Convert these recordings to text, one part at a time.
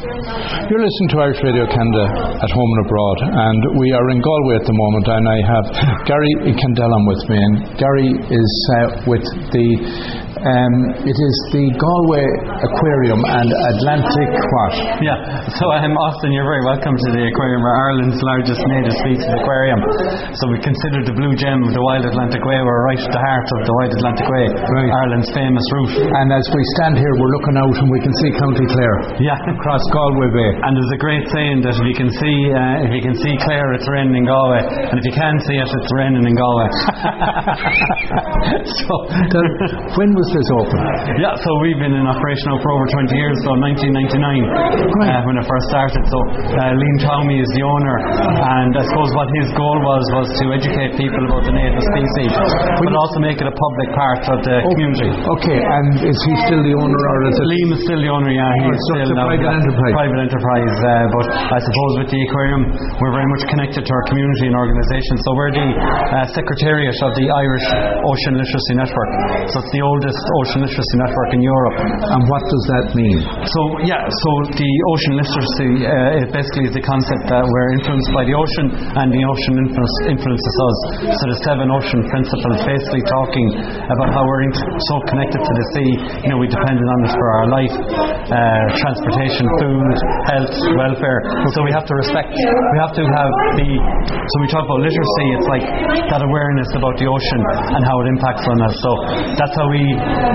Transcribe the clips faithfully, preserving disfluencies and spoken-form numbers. You're listening to Irish Radio Canada at home and abroad, and we are in Galway at the moment, and I have Gary Kendellen with me, and Gary is uh, with the um, it is the Galway Aquarium and Atlantic what? Yeah, so um, Austin, you're very welcome to the aquarium. We're Ireland's largest native species aquarium, so we consider the blue gem of the Wild Atlantic Way. We're right at the heart of the Wild Atlantic Way, right. Ireland's famous route. And as we stand here, we're looking out and we can see County Clare. Yeah, across Galway Bay. And there's a great saying that if you can see uh, if you can see Clare, it's raining in Galway, and if you can see it, it's raining in Galway. So then, when was this open? Yeah, so we've been in operation now for over twenty years, so nineteen ninety-nine uh, when it first started. So uh, Liam Taumey is the owner, and I suppose what his goal was was to educate people about the native species, but also make it a public part of the oh, community. Okay, and is he still the owner, or is it? Liam is still the owner. Yeah, he's still the private enterprise. Private enterprise, uh, but I suppose with the aquarium we're very much connected to our community and organisation. So we're the uh, secretariat of the Irish Ocean Literacy Network. So it's the oldest ocean literacy network in Europe. And what does that mean? So yeah, so the ocean literacy uh, it basically is the concept that we're influenced by the ocean, and the ocean influence, influences us. So the seven ocean principles, basically talking about how we're int- so connected to the sea. You know, we depend on it for our life, uh, transportation, food, health, welfare. So we have to respect, we have to have the, so we talk about literacy, it's like that awareness about the ocean and how it impacts on us. So that's how we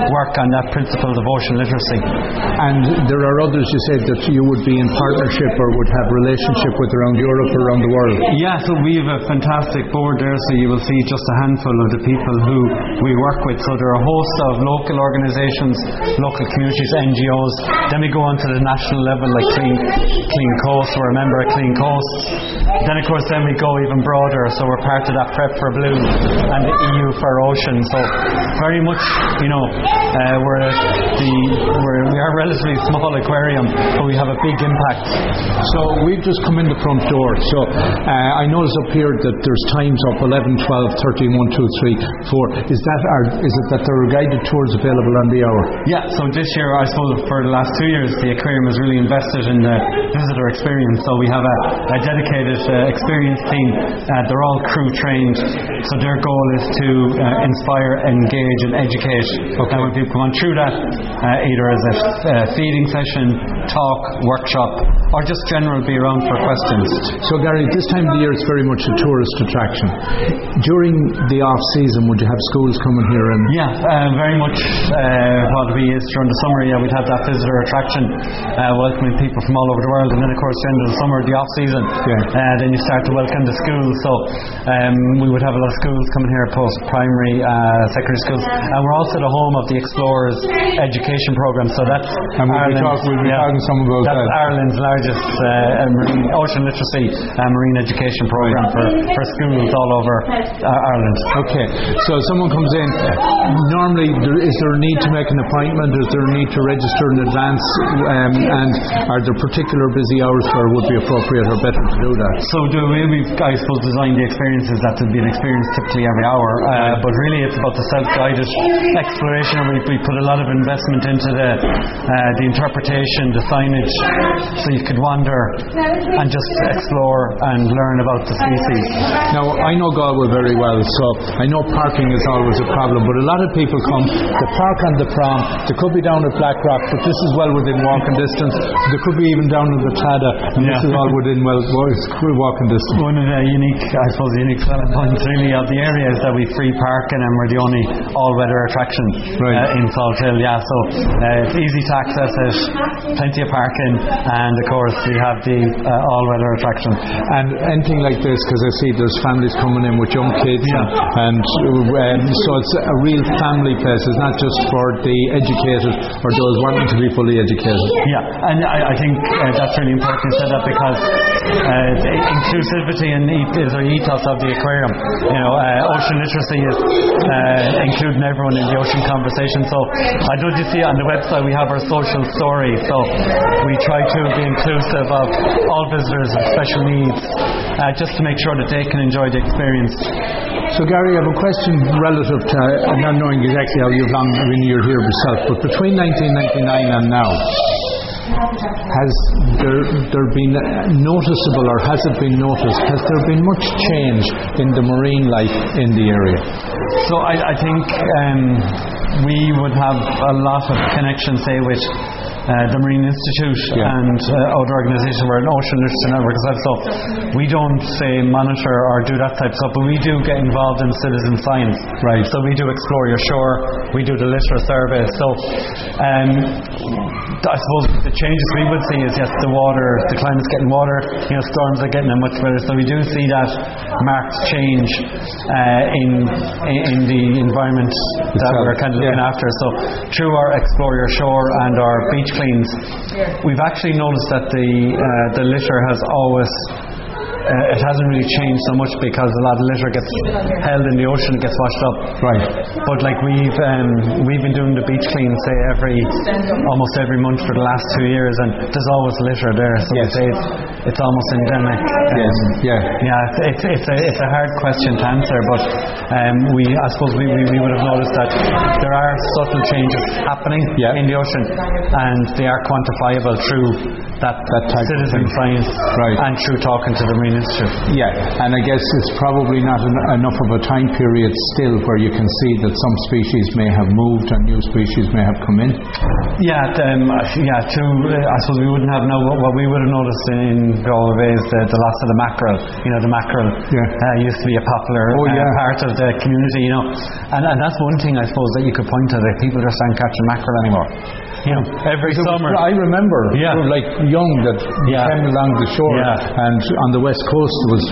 work on that principle of ocean literacy. And there are others, you said, that you would be in partnership or would have relationship with around Europe or around the world. Yeah, so we have a fantastic board there, so you will see just a handful of the people who we work with. So there are a host of local organisations, local communities, N G Os. Then we go on to the national level, like Clean Clean Coast. We're a member of Clean Coast. Then of course then we go even broader, so we're part of that Prep for Blue and the E U for Ocean. So very much, you know, uh, we're the we're, we are a relatively small aquarium, but we have a big impact. So we've just come in the front door, so uh, I notice up here that there's times up eleven, twelve, thirteen, one, two, three, four. Is that our, is it that there are guided tours available on the hour? Yeah, so this year, I suppose for the last two years the aquarium has really invested in the visitor experience, so we have a, a dedicated uh, experience team. Uh, they're all crew trained, so their goal is to uh, inspire, engage and educate. Okay. And when people come on through that, uh, either as a f- uh, feeding session, talk, workshop, or just general be around for questions. So Gary, this time of the year it's very much a tourist attraction. During the off season, would you have schools coming here? And yeah, uh, very much uh, what we is during the summer, yeah, we'd have that visitor attraction. Uh, well, people from all over the world, and then of course the end of the summer, the off season, yeah. uh, then you start to welcome the schools. So um, we would have a lot of schools coming here, post primary, uh, secondary schools, and we're also the home of the Explorers Education Program. So that's and we'll Ireland's, be, talk, we'll be yeah, talking some about that's that. Ireland's largest uh, marine ocean literacy and marine education program right. for, for schools all over uh, Ireland. Okay, so someone comes in. Normally, there, is there a need to make an appointment? Is there a need to register in advance? Um, and are there particular busy hours where it would be appropriate or better to do that? So the way we've, I suppose, designed the experience is that it would be an experience typically every hour, uh, but really it's about the self-guided exploration. We, we put a lot of investment into the uh, the interpretation, the signage, so you could wander and just explore and learn about the species. Now, I know Galway very well, so I know parking is always a problem, but a lot of people come, they park on the prom, they could be down at Black Rock, but this is well within walking distance. There could be even down in the Claddagh, and yeah. This is all within well, well walking distance. One of the unique, I suppose, the unique selling points really of the area is that we free parking, and we're the only all-weather attraction right. uh, in Salt Hill. Yeah, so uh, it's easy to access it, plenty of parking, and of course we have the uh, all-weather attraction. And anything like this, because I see there's families coming in with young kids, yeah. and, and um, so it's a real family place. It's not just for the educated or those wanting to be fully educated. Yeah. And I, I think uh, that's really important you said that, because uh, inclusivity and e- is our ethos of the aquarium. You know, uh, ocean literacy is uh, including everyone in the ocean conversation. So I don't you see on the website we have our social story. So we try to be inclusive of all visitors with special needs, uh, just to make sure that they can enjoy the experience. So Gary, I have a question relative to uh, not knowing exactly how you've long been here yourself, but between nineteen ninety-nine and now, Has there, there been noticeable, or has it been noticed, has there been much change in the marine life in the area? So I, I think um, we would have a lot of connection, say, with Uh, the Marine Institute yeah. and uh, other organisations. We're an Ocean Literacy Network as well, so we don't say monitor or do that type of stuff, but we do get involved in citizen science. Right. So we do Explore Your Shore, we do the literature survey. So um, I suppose the changes we would see is yes, the water, the climate's getting water, you know, storms are getting them much better. So we do see that marked change uh, in, in in the environment that Itself. we're kind of looking yeah. after. So through our Explore Your Shore and our beach cleans, we've actually noticed that the uh, the litter has always uh, it hasn't really changed so much, because a lot of litter gets held in the ocean, gets washed up. Right. But like we've um, we've been doing the beach clean, say every almost every month for the last two years, and there's always litter there. So yes. say it's, it's almost endemic. Um, yes. Yeah. Yeah. It's it's it's a, it's a hard question to answer, but um, we I suppose we, we we would have noticed that there are subtle changes happening yeah. in the ocean, and they are quantifiable through that, that type citizen of science right. and through talking to the Marine Institute. Yeah, and I guess it's probably not en- enough of a time period still where you can see that some species may have moved and new species may have come in. Yeah, um, yeah. To, uh, I suppose we wouldn't have known what, what we would have noticed in Galway Bay is the, the loss of the mackerel. You know, the mackerel yeah. uh, used to be a popular oh, yeah. uh, part of the community. You know, and, and that's one thing I suppose that you could point to, that people just aren't catching mackerel anymore. You know, every so summer. I remember, yeah. we were like young, that yeah. came along the shore, yeah. and on the west coast was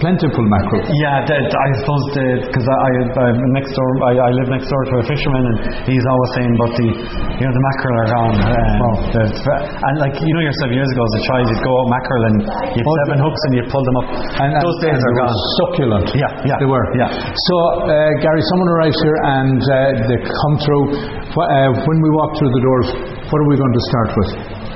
plentiful mackerel. Yeah, that, I suppose, because I, I next door, I, I live next door to a fisherman, and he's always saying, "But the, you know, the mackerel are gone." Um, wow. the, and like you know yourself, years ago as a child, you'd go out mackerel and you'd oh, seven hooks and you'd pull them up. And, and those days and are gone. Succulent. Yeah, yeah, they were. Yeah. So uh, Gary, someone arrives here and uh, they come through. Uh, when we walk through the door, what are we going to start with?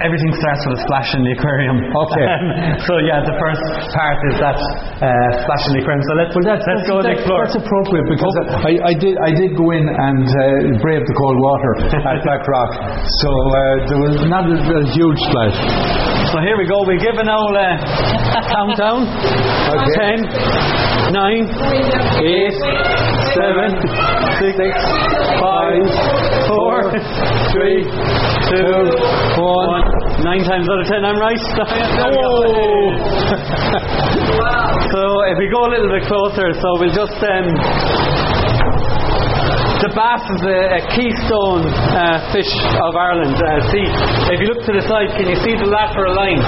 Everything starts with a splash in the aquarium. Okay. Um, so yeah, the first part is that uh, splash in the aquarium. So let's well, that's, let's that's, go that's, and explore. That's appropriate, because oh. I, I did I did go in and uh, brave the cold water at Black Rock. So uh, there was not a, a huge splash. So here we go. We give an old uh, countdown. Okay. Ten, nine, eight, seven, six, five, four, three, two, one. Nine times out of ten, I'm right. Oh. So if we go a little bit closer, so we'll just um, the bass is a, a keystone uh, fish of Ireland. Uh, see, if you look to the side, can you see the lateral line?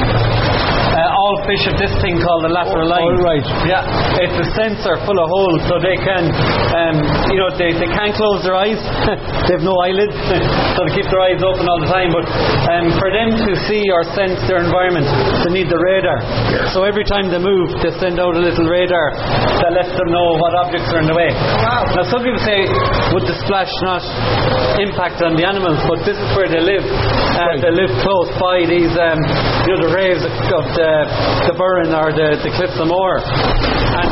Uh, all fish have this thing called the lateral oh, line. All right. Yeah, it's a sensor full of holes, so they can, um, you know, they, they can't close their eyes. They have no eyelids, so they keep their eyes open all the time. But um, for them to see or sense their environment, they need the radar. Yeah. So every time they move, they send out a little radar that lets them know what objects are in the way. Wow. Now some people say, would the splash not impact on the animals? But this is where they live. Uh, right. They live close by these, um, you know, the rays of the the Burren or the, the cliffs of Moher, and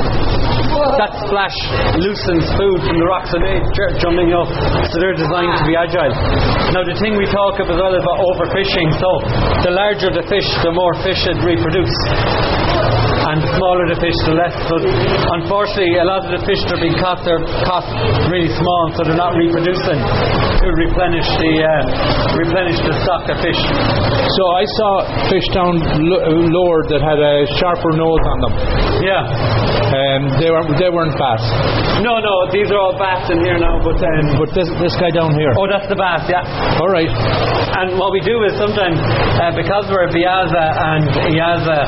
that splash loosens food from the rocks, and they jumping up, so they're designed to be agile. Now the thing we talk about as well is about overfishing, so the larger the fish, the more fish it reproduce, and the smaller the fish, the less. But unfortunately a lot of the fish that are being caught, they're caught really small, so they're not reproducing to replenish the uh, replenish the stock of fish. So I saw fish down low that had a sharper nose on them. Yeah. Um, they, were, they weren't bass. No, no, these are all bass in here now. But um, but this this guy down here. Oh, that's the bass, yeah. All right. And what we do is sometimes, uh, because we're a BIAZA and IAZA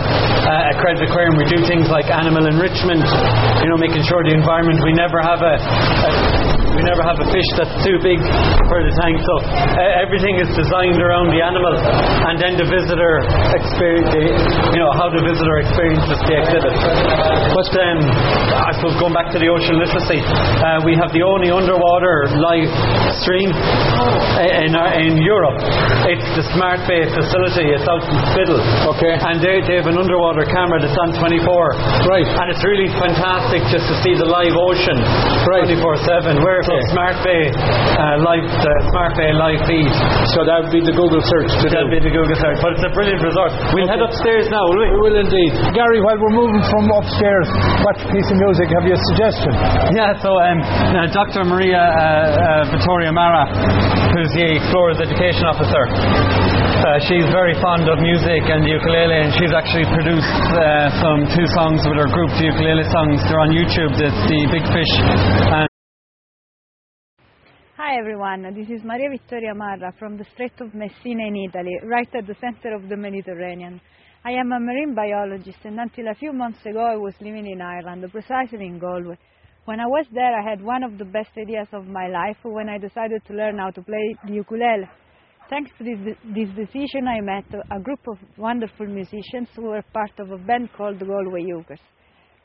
uh, accredited aquarium, we do things like animal enrichment, you know, making sure the environment, we never have a... a We never have a fish that's too big for the tank, so uh, everything is designed around the animal, and then the visitor experience, you know, how the visitor experiences the exhibit. But um, I suppose going back to the ocean literacy, uh, we have the only underwater live stream in our, in Europe. It's the Smart Bay facility. It's out in Spiddle. Okay. And they, they have an underwater camera that's on twenty-four. Right. And it's really fantastic just to see the live ocean. Right. twenty-four seven. Where okay. So Smart Bay uh, live, uh, Smart Bay live feed. So that would be the Google search. To that would be the Google search. But it's a brilliant resort. We'll okay. head upstairs now, will we? We will indeed. Gary, while we're moving from upstairs, what piece of music have you a suggestion? Yeah. So um, uh, Doctor Maria uh, uh, Vittoria Marra, who's the Explorers Education Officer. Uh, she's very fond of music and the ukulele, and she's actually produced uh, some two songs with her group, the ukulele songs. They're on YouTube, the, the Big Fish. And Hi everyone, this is Maria Vittoria Marra from the Strait of Messina in Italy, right at the center of the Mediterranean. I am a marine biologist, and until a few months ago I was living in Ireland, precisely in Galway. When I was there I had one of the best ideas of my life when I decided to learn how to play the ukulele. Thanks to this, this decision I met a group of wonderful musicians who were part of a band called Galway Ukers.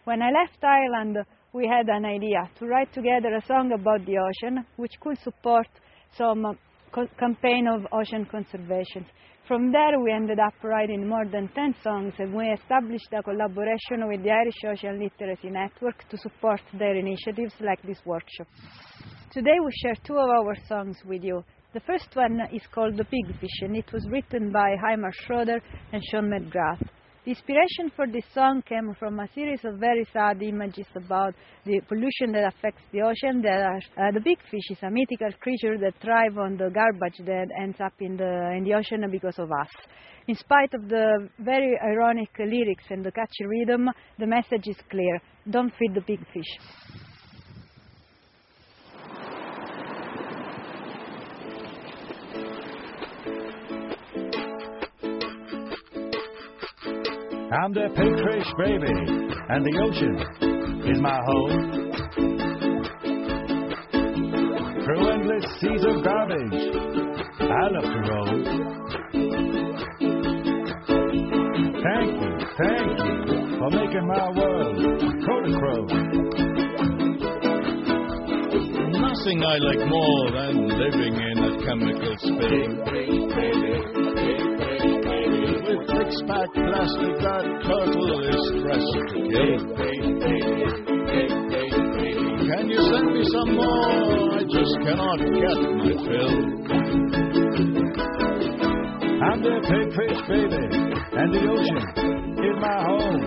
When I left Ireland we had an idea to write together a song about the ocean which could support some uh, co- campaign of ocean conservation. From there we ended up writing more than ten songs, and we established a collaboration with the Irish Ocean Literacy Network to support their initiatives like this workshop. Today we share two of our songs with you. The first one is called The Pigfish, and it was written by Heimer Schroeder and Sean McGrath. The inspiration for this song came from a series of very sad images about the pollution that affects the ocean. There are, uh, the pigfish is a mythical creature that thrives on the garbage that ends up in the, in the ocean because of us. In spite of the very ironic lyrics and the catchy rhythm, the message is clear: don't feed the pigfish. I'm the pigfish baby, and the ocean is my home. Through endless seas of garbage, I love to roam. Thank you, thank you, for making my world Kodachrome. Nothing I like more than living in a chemical space. Six pack plastic that turtle is stressed to kill. Can you send me some more? I just cannot get my fill. I'm the pigfish baby, and the ocean is my home.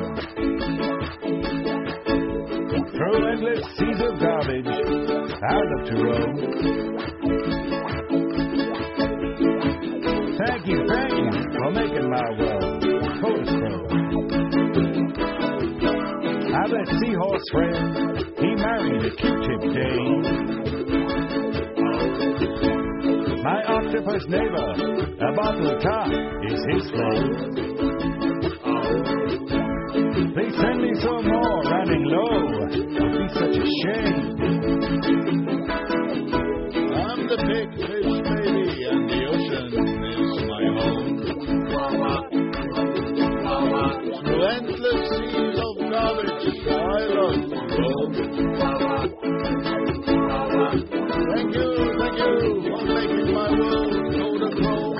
Through endless seas of garbage, I love to roam. Thank you, thank you for making my world. I've a seahorse friend, he married a Q-tip dame. My octopus neighbor, a bottle top, is his name. They send me some more, running low, it'd be such a shame. I'm the big fish baby, and the ocean is my home. Through endless seas of garbage, I love to roam. Thank you, thank you for making my world go to Rome.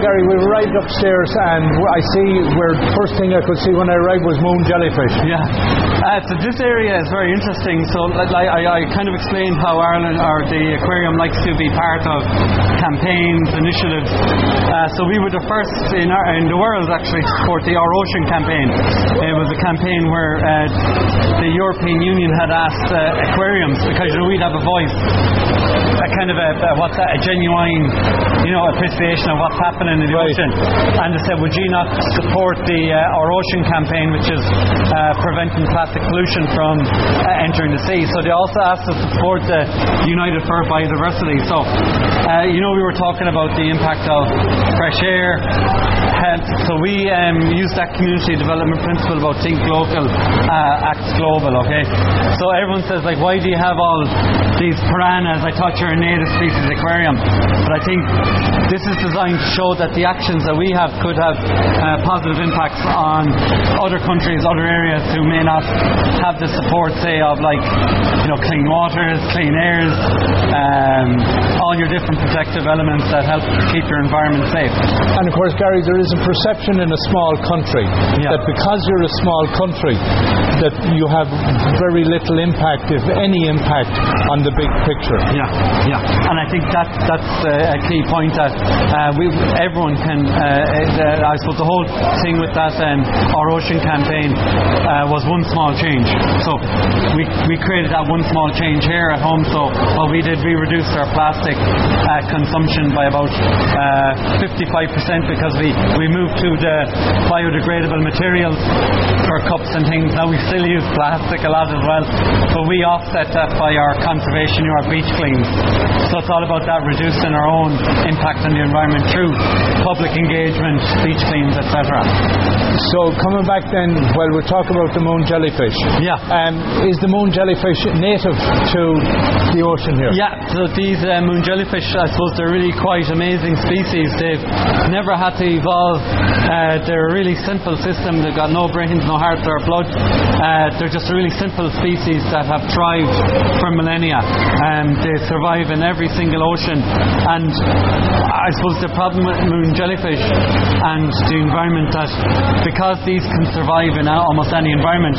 Gary, we arrived upstairs, and I see where the first thing I could see when I arrived was moon jellyfish. Yeah, uh, so this area is very interesting. So I, I, I kind of explained how Ireland or the aquarium likes to be part of campaigns, initiatives. Uh, so we were the first in, our, in the world actually to support the Our Ocean campaign. It was a campaign where uh, the European Union had asked uh, aquariums, because you know, we'd have a voice, a kind of a, a what's that, a genuine, you know, appreciation of what's happening in the right. ocean. And they said, would you not support the uh, Our Ocean campaign, which is uh, preventing plastic pollution from uh, entering the sea? So they also asked us to support the United for Biodiversity. So, uh, you know, we were talking about the impact of fresh air. Health. So we um, used that community development principle about think local, uh, act global, okay? So everyone says, like, why do you have all these piranhas? I thought you're a native species aquarium. But I think this is designed to show that the actions that we have could have uh, positive impacts on other countries, other areas who may not have the support, say, of, like, you know, clean waters, clean airs, um, all your different protective elements that help keep your environment safe. And of course, Gary, there is a perception in a small country yeah. that because you're a small country that you have very little impact, if any impact, on the big picture. Yeah, yeah. And I think that that's uh, a key point that uh, we everyone can. Uh, uh, I suppose the whole thing with that um, Our Ocean campaign uh, was one small change. So we we created that one small change here at home. So what we did, we reduced our plastic uh, consumption by about uh, fifty-five percent because we. We moved to the biodegradable materials for cups and things. Now we still use plastic a lot as well, but we offset that by our conservation, our beach cleans. So it's all about that, reducing our own impact on the environment through public engagement, beach cleans, et cetera. So coming back then, well, we're talking about the moon jellyfish. Yeah. Um, is the moon jellyfish native to the ocean here? Yeah. So these uh, moon jellyfish, I suppose, they're really quite amazing species. They've never had to evolve. Uh, they're a really simple system. They've got no brains, no heart, or blood. Uh, they're just a really simple species that have thrived for millennia. Um, they survive in every single ocean. And I suppose the problem with moon jellyfish and the environment that because these can survive in almost any environment,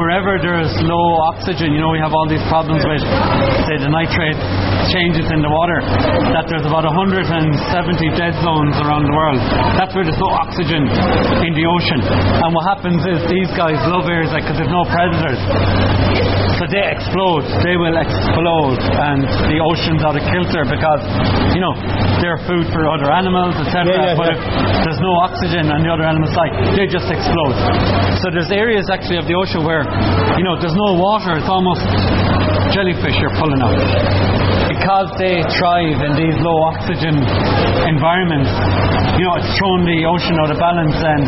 wherever there's low oxygen, you know, we have all these problems with, say, the nitrate changes in the water, that there's about one hundred seventy dead zones around the world. That's where there's no oxygen in the ocean. And what happens is these guys love areas like, because there's no predators. So they explode. They will explode. And the ocean's out of kilter because, you know, they're food for other animals, et cetera. Yeah, yeah, but yeah. if there's no oxygen and the other animals die, they just explode. So there's areas actually of the ocean where, you know, there's no water. It's almost jellyfish you're pulling out. Because they thrive in these low oxygen environments, you know, it's thrown the ocean out of balance. And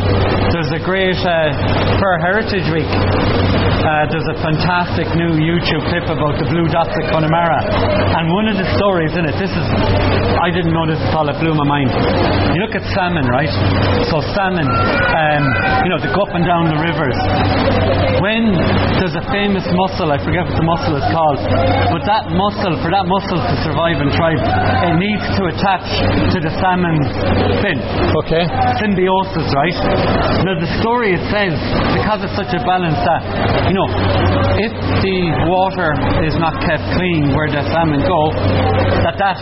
there's a great, uh, for Heritage Week, uh, there's a fantastic new YouTube clip about the blue dots at Connemara. And one of the stories in it, this is, I didn't know this at all, it blew my mind. You look at salmon, right? So salmon, um, you know, they go up and down the rivers. When there's a famous mussel, I forget what the mussel is called, but that mussel, for that mussel, to survive and thrive, it needs to attach to the salmon's fin. Okay. Symbiosis, right? Now the story it says, because it's such a balance that, you know, if the water is not kept clean where the salmon go, that that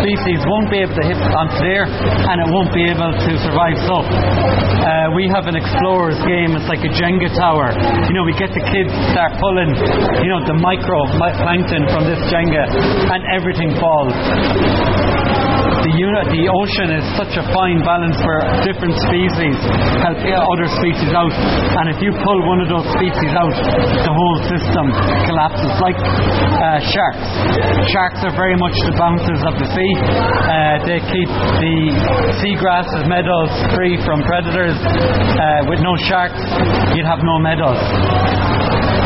species won't be able to hit onto there and it won't be able to survive. So uh, we have an explorer's game, it's like a Jenga tower. You know, we get the kids to start pulling, you know, the microplankton from this Jenga, and everything falls. The, unit, the ocean is such a fine balance where different species help other species out, and if you pull one of those species out, the whole system collapses. Like uh, sharks. Sharks are very much the bouncers of the sea. Uh, they keep the seagrasses, meadows free from predators. Uh, with no sharks, you'd have no meadows.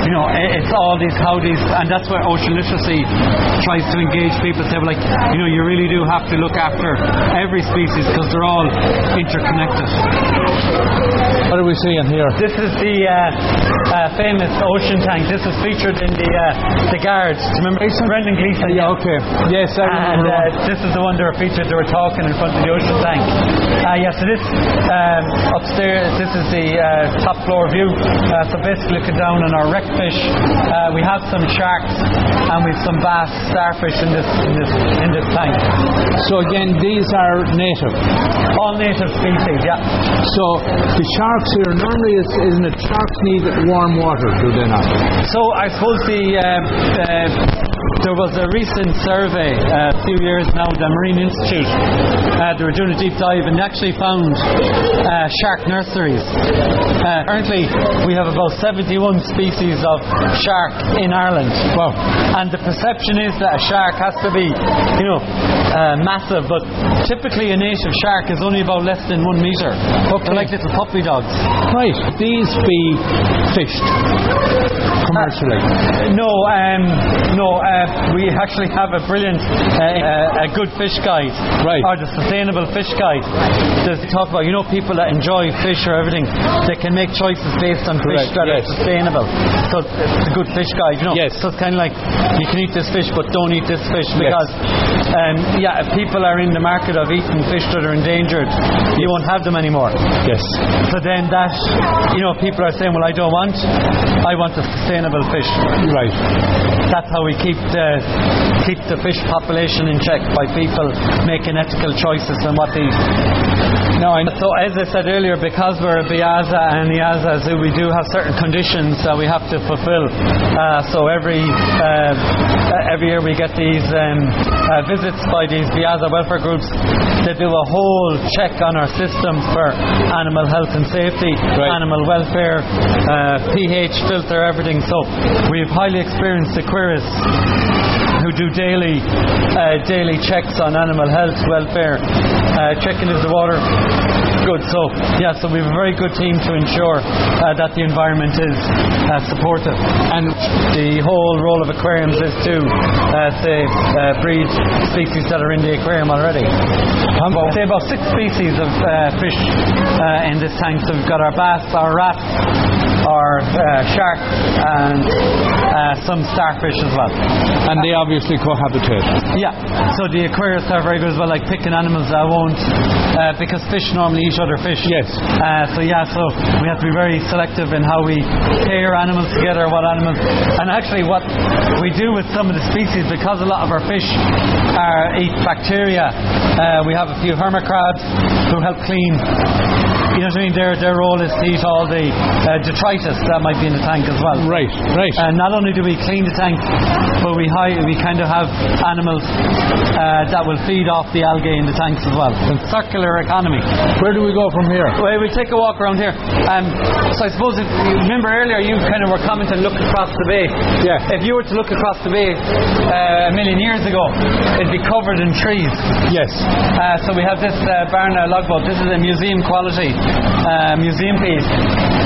You know, it's all these how these, and that's where ocean literacy tries to engage people. Say, like, you know, you really do have to look after every species because they're all interconnected. What are we seeing here? This is the uh, uh, famous ocean tank. This was featured in the uh, the Guards. Do you remember Brendan Gleeson? Yeah, okay. Yes, I remember. And uh, this is the one they were featured. They were talking in front of the ocean tank. Uh, yeah, so this um, upstairs, this is the uh, top floor view. Uh, so basically, looking down on our wreck fish. Uh, we have some sharks and we've some bass, starfish in this in this in this tank. So again, these are native. All native species, yeah. So the sharks here normally is, isn't it? Sharks need warm water, do they not? So I suppose the. Um, uh, There was a recent survey uh, a few years now at the Marine Institute. Uh, they were doing a deep dive and actually found uh, shark nurseries. Uh, currently, we have about seventy-one species of shark in Ireland. Wow. And the perception is that a shark has to be, you know, uh, massive, but typically a native shark is only about less than one metre. Okay. They're like little puppy dogs. Right. These be fished commercially? Uh, no, um, no. Uh, We actually have a brilliant, uh, a good fish guide, right. Or the sustainable fish guide. There's talk about, you know, people that enjoy fish or everything, they can make choices based on Correct. Fish that yes. are sustainable. So it's a good fish guide, you know. Yes. So it's kind of like, you can eat this fish, but don't eat this fish, because, yes. um, yeah, if people are in the market of eating fish that are endangered, yes. you won't have them anymore. Yes. So then that, you know, people are saying, well, I don't want, I want a sustainable fish. Right. That's how we keep the keep the fish population in check, by people making ethical choices on what they eat. No, I so as I said earlier, because we're a BIAZA and IAZA zoo, we do have certain conditions that we have to fulfil. Uh, so every uh, every year we get these um, uh, visits by these BIAZA welfare groups. They do a whole check on our systems for animal health and safety, right. animal welfare, uh, pH, filter, everything. So we have highly experienced aquarists who do daily uh, daily checks on animal health, welfare, uh, checking is the water good. So yeah, so we have a very good team to ensure uh, that the environment is uh, supportive. And the whole role of aquariums is to uh, say, uh, breed species that are in the aquarium already. About, say about six species of uh, fish uh, in this tank. So we've got our bass, our wrasse, our uh, sharks, and uh, some starfish as well. And they obviously cohabitate. Yeah, so the aquarists are very good as well, like picking animals that won't, uh, because fish normally eat other fish. Yes. Uh, so yeah, so we have to be very selective in how we pair animals together, what animals, and actually what we do with some of the species, because a lot of our fish are, eat bacteria. Uh, we have a few hermit crabs who help clean. You know what I mean? Their, their role is to eat all the uh, detritus that might be in the tank as well. Right, right. And uh, not only do we clean the tank, but we high, we kind of have animals uh, that will feed off the algae in the tanks as well. It's a circular economy. Where do we go from here? Well, we take a walk around here. Um, so I suppose, if you remember earlier, you kind of were commenting, look across the bay. Yeah. If you were to look across the bay uh, a million years ago, it'd be covered in trees. Yes. Uh, so we have this uh, Barna log boat. This is a museum quality. Uh, museum piece,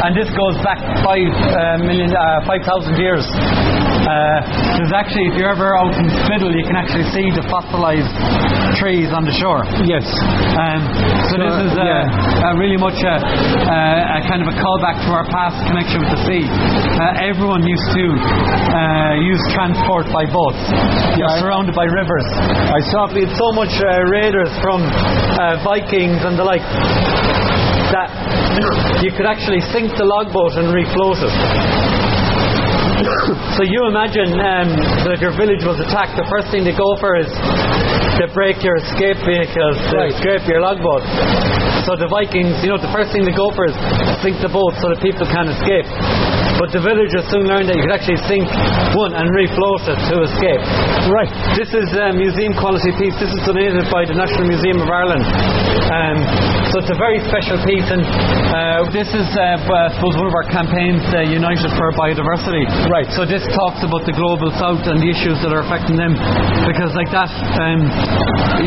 and this goes back five uh, million, uh, five thousand years. Uh, there's actually, if you're ever out in Spiddle, you can actually see the fossilised trees on the shore. Yes. Um, so, so this is uh, yeah. uh, really much a, uh, a kind of a callback to our past connection with the sea. Uh, everyone used to uh, use transport by boats. You're yeah, surrounded by rivers. I saw it's so much uh, raiders from uh, Vikings and the like. That you could actually sink the logboat and refloat it. So you imagine um, that your village was attacked, the first thing they go for is they break your escape vehicles, they right. scrape your logboat. So the Vikings, you know, the first thing they go for is sink the boat so that people can't escape. But the villagers soon learned that you could actually sink one and refloat it to escape. Right. This is a museum quality piece. This is donated by the National Museum of Ireland. Um, so it's a very special piece, and uh, this is, uh, I suppose, one of our campaigns, uh, United for Biodiversity. Right. So this talks about the global south and the issues that are affecting them, because like that, um,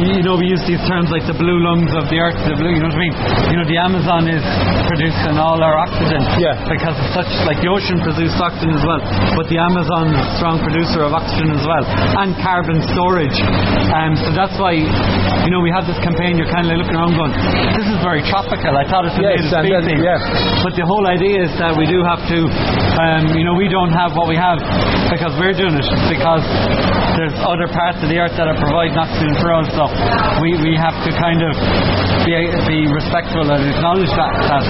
you know, we use these terms like the blue lungs of the earth. The blue, you know what I mean? You know, the Amazon is producing all our oxygen. Yeah. Because it's such like the ocean produces oxygen as well, but the Amazon is a strong producer of oxygen as well, and carbon storage. Um, so that's why, you know, we have this campaign. You're kind of looking around going, this is very tropical. I thought it was yes, a native species. Yes. But the whole idea is that we do have to, um, you know, we don't have what we have because we're doing it, because there's other parts of the earth that are providing oxygen for us. So we, we have to kind of be, be respectful and acknowledge that. that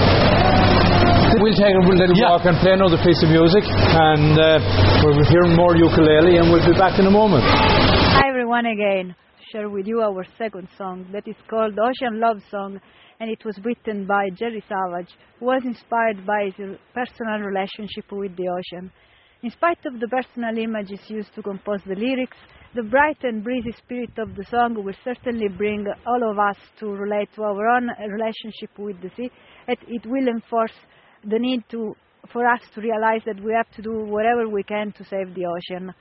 This We'll take a little yeah. walk and play another piece of music, and uh, we'll be hearing more ukulele, and we'll be back in a moment. Hi everyone again. Share with you our second song that is called Ocean Love Song, and it was written by Jerry Savage, who was inspired by his personal relationship with the ocean. In spite of the personal images used to compose the lyrics, the bright and breezy spirit of the song will certainly bring all of us to relate to our own relationship with the sea, and it will enforce the need to, for us to realize that we have to do whatever we can to save the ocean.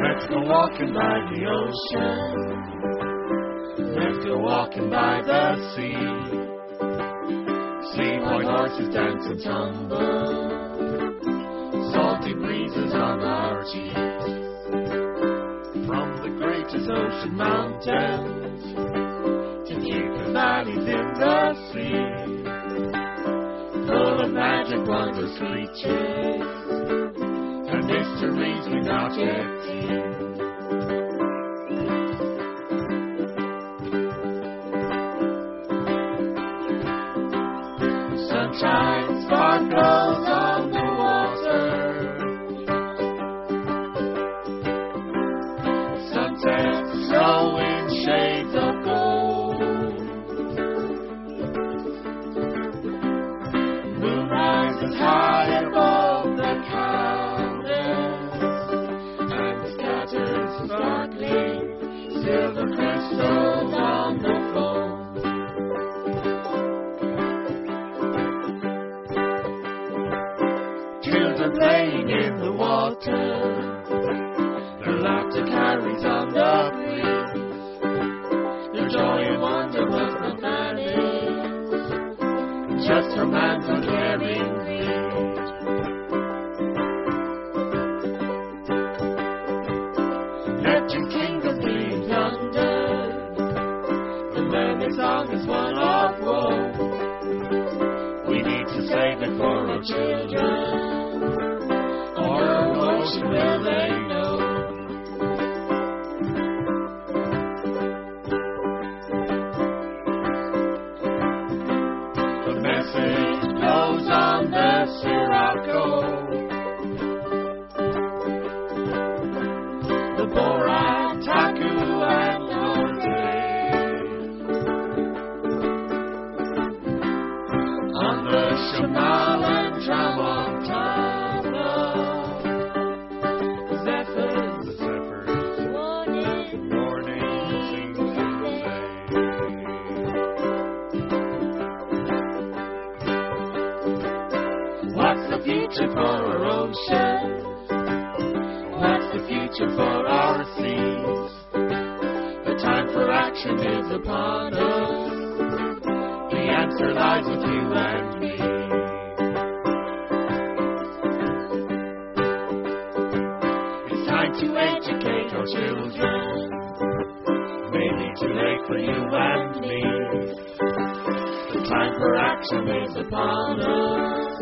Let's go walking by the ocean. Let's go walking by the sea. See white horses dance and tumble, salty breezes on our cheeks. From the greatest ocean mountains to deeper valleys in the sea, full of magic, wondrous creatures and mysteries we not yet seen. Sunshine sparkles on the water, sunset showing shades of gold, moon rises high above the clouds. Sparkling silver crystals on the floor. Children playing in the water, their laughter carries on the breeze. Their joy and wonder was not vanished, just romance on wearing green. Your kingdom be yonder, the mermaid song is one of woe. We need to save it for our children, or our ocean will they know. The message blows on the sirocco. What's the future for our ocean? What's the future for our seas? The time for action is upon us. The answer lies with you and me. It's time to educate our children. Maybe too late for you and me. The time for action is upon us.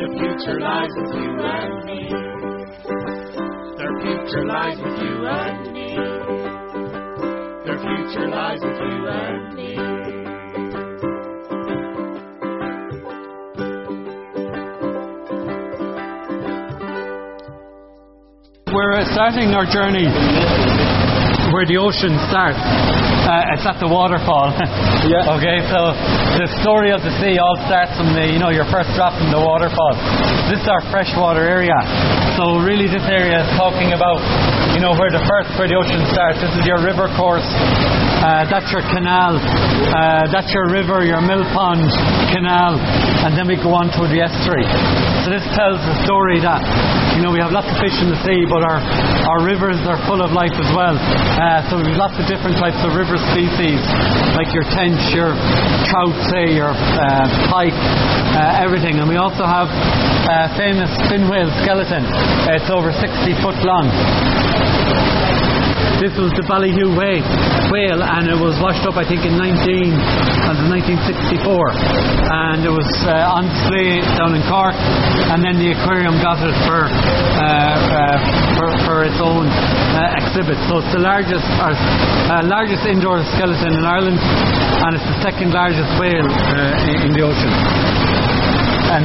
The future lies with you and me. Their future lies with you and me. Their future lies with you and me. We're starting our journey where the ocean starts. Uh, it's at the waterfall. Yeah. Okay, so the story of the sea all starts from the, you know, your first drop from the waterfall. This is our freshwater area. So really this area is talking about, you know, where the first, where the ocean starts. This is your river course. Uh, that's your canal, uh, that's your river, your mill pond, canal, and then we go on to the estuary. So this tells the story that, you know, we have lots of fish in the sea, but our, our rivers are full of life as well. Uh, so we have lots of different types of river species, like your tench, your trout, say, your uh, pike, uh, everything. And we also have a famous fin whale skeleton. It's over sixty foot long. This was the ballyhoo whale, whale, and it was washed up, I think, in nineteen sixty-four, and it was uh, on display down in Cork, and then the aquarium got it for uh, uh, for, for its own uh, exhibit. So it's the largest, or, uh, largest indoor skeleton in Ireland, and it's the second largest whale uh, in, in the ocean. And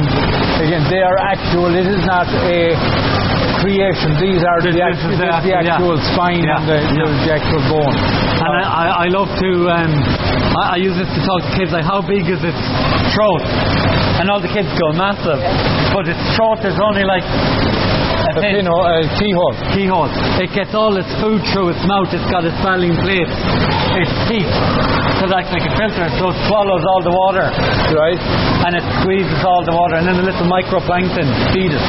again, they are actual. It is not a creation. These are the, the actual, the actual, the actual yeah. spine yeah. and the, yeah. the actual bone. And uh, I, I love to. Um, I, I use this to talk to kids. Like, how big is its throat? And all the kids go massive, but its throat is only like a pinhole, a keyhole. Keyhole. It gets all its food through its mouth. It's got its baleen plates, its teeth. It acts like a filter, so it swallows all the water, right? And it squeezes all the water, and then the little microplankton feed it,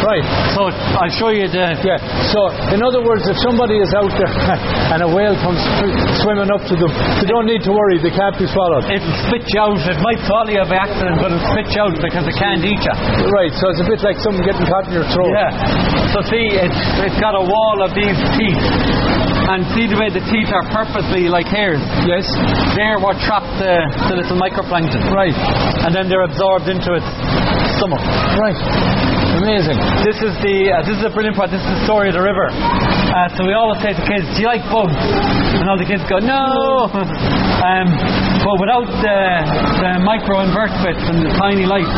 right? So it, I'll show you the yeah. So in other words, if somebody is out there and a whale comes swimming up to them, they don't need to worry; they can't be swallowed. It'll spit you out. It might swallow you by accident, but it'll spit you out because it can't eat you. Right. So it's a bit like something getting caught in your throat. Yeah. So see, it's it's got a wall of these teeth. And see the way the teeth are purposely like hairs. Yes. They're what trap the, the little microplankton. Right. And then they're absorbed into its stomach. Right. Amazing. This is the uh, this is a brilliant part. This is the story of the river. Uh, so we always say to kids, "Do you like bugs?" And all the kids go, "No." um, but without the, the microinvertebrates and the tiny life,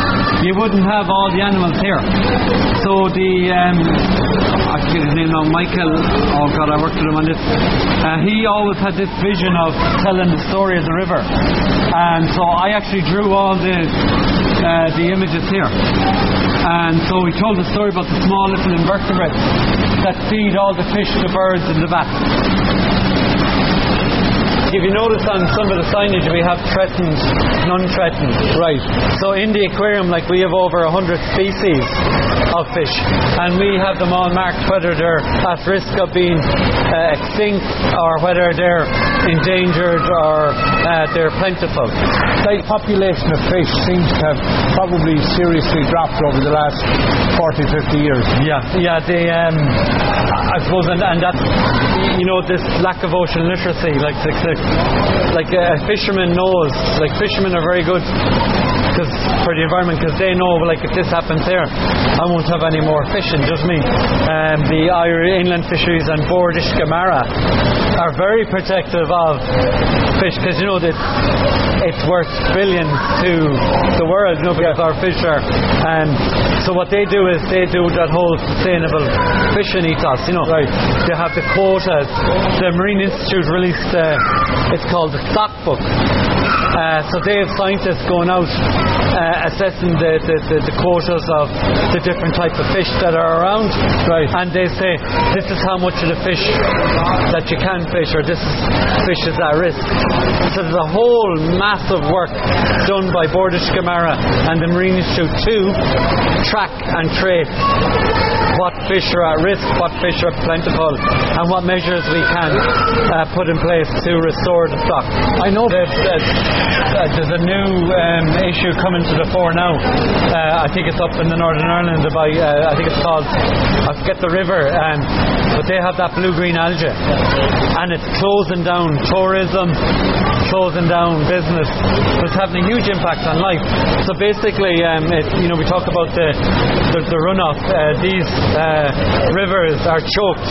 you wouldn't have all the animals here. So the um, I forget his name now, Michael. Oh God, I worked with him on this. Uh, he always had this vision of telling the story of the river, and so I actually drew all the uh, the images here, and so he told the story about the small little invertebrates that feed all the fish, the birds, and the bats. If you notice on some of the signage, we have threatened, non-threatened. Right. So in the aquarium, like, we have over one hundred species of fish, and we have them all marked whether they're at risk of being uh, extinct or whether they're endangered or uh, they're plentiful. The population of fish seems to have probably seriously dropped over the last forty, fifty years. Yeah, yeah. They, um, I suppose, and, and that's, you know, this lack of ocean literacy, like the, the Like a fisherman knows, like fishermen are very good cause, for the environment, because they know, like, if this happens there, I won't have any more fishing, just me. Um, the Irish inland fisheries and Bord Iascaigh Mhara are very protective of fish, because, you know, it's, it's worth billions to the world, you know, because yeah. our fish are. Um, so what they do is they do that whole sustainable fishing ethos, you know. Right. They have the quotas. The Marine Institute released uh, it's called the stock book. Uh, so they have scientists going out uh, assessing the, the, the, the quotas of the different types of fish that are around. Right. And they say, this is how much of the fish that you can fish, or this fish is at risk. So there's a whole massive work done by Bord Iascaigh Mhara and the Marine Institute to track and trace what fish are at risk, what fish are plentiful, and what measures we can uh, put in place to restore the stock. I know that uh, there's a new um, issue coming to the fore now. Uh, I think it's up in the Northern Ireland by, uh, I think it's called, I forget the river, um, but they have that blue-green algae, and it's closing down tourism, closing down business. So it's having a huge impact on life. So basically, um, it, you know, we talk about the, the, the runoff. Uh, these Uh, rivers are choked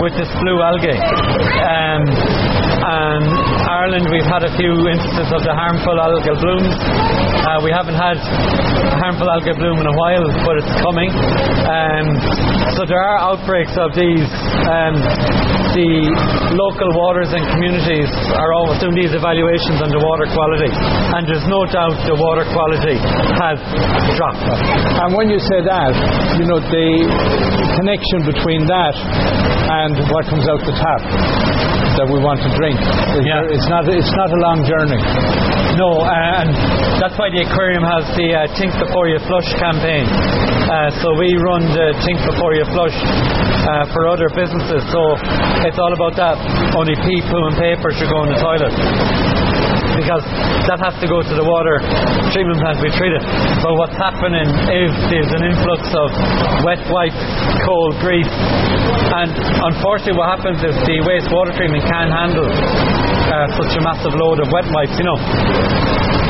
with this blue algae. Um, and Ireland, we've had a few instances of the harmful algal blooms. Uh, we haven't had harmful algal bloom in a while, but it's coming. Um, so there are outbreaks of these. Um, The local waters and communities are always doing these evaluations on the water quality, and there's no doubt the water quality has dropped. And when you say that, you know, the connection between that and what comes out the tap that we want to drink, yeah. it's not it's not a long journey. No, and that's why the aquarium has the uh, Think Before You Flush campaign. Uh, so we run the Think Before You Flush uh, for other businesses. So it's all about that. Only pee, poo and paper should go in the toilet. Because because that has to go to the water treatment plant we treat it. But what's happening is there's an influx of wet wipes, coal, grease, and unfortunately what happens is the wastewater treatment can't handle uh, such a massive load of wet wipes, you know.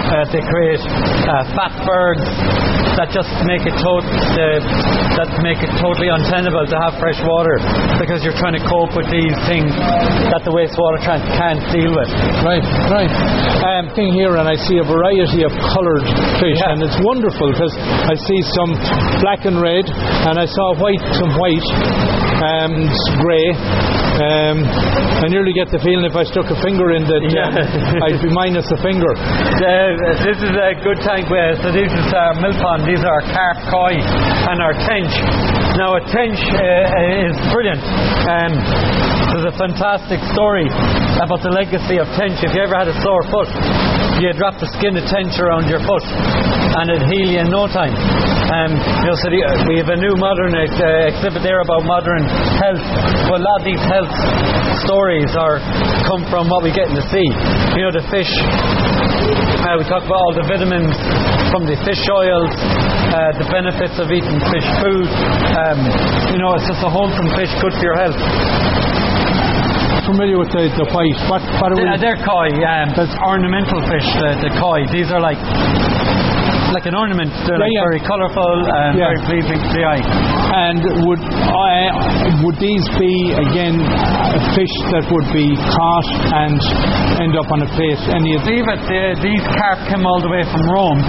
Uh, they create uh, fat bergs that just make it tot- uh, that make it totally untenable to have fresh water, because you're trying to cope with these things that the wastewater trans can't deal with. Right, right. I'm looking here and I see a variety of coloured fish, yeah. And it's wonderful because I see some black and red, and I saw white, some white, um, grey. Um, I nearly get the feeling if I stuck a finger in that, yeah. um, I'd be minus a finger. Uh, this is a good tank. Uh, so this is our mill pond. These are our carp, koi, and our tench. Now a tench uh, is brilliant. Um, there's a fantastic story about the legacy of tench. If you ever had a sore foot, you drop the skin of tench around your foot, and it'd heal you in no time. Um, you know, so the, uh, we have a new modern ex- uh, exhibit there about modern health. Well, a lot of these health stories are come from what we get in the sea. You know, the fish. Uh, we talk about all the vitamins from the fish oils, uh, the benefits of eating fish food. Um, you know, it's just a wholesome fish, good for your health. Familiar with the, the white? What, what are we? Uh, they're koi. Um, that's ornamental fish. The, the koi. These are like like an ornament. They're yeah, like yeah. very colourful and yeah. very pleasing to the eye. And would I, would these be again fish that would be caught and end up on a plate? Any of Believe it, they, these carp came all the way from Rome.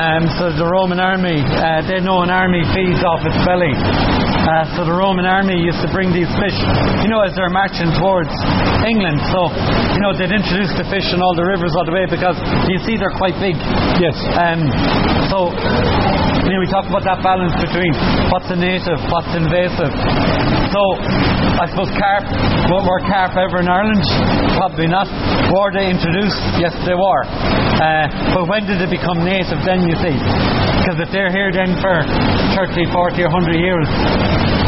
um, so the Roman army, uh, they know an army feeds off its belly. Uh, so the Roman army used to bring these fish, you know, as they're marching towards England. So, you know, they'd introduce the fish in all the rivers all the way, because you see they're quite big. Yes. Um, so, you know, we talk about that balance between what's a native, what's invasive. So, I suppose carp, were carp ever in Ireland? Probably not. Were they introduced? Yes, they were. Uh, but when did they become native then, you see? Because if they're here then for thirty, forty, one hundred years,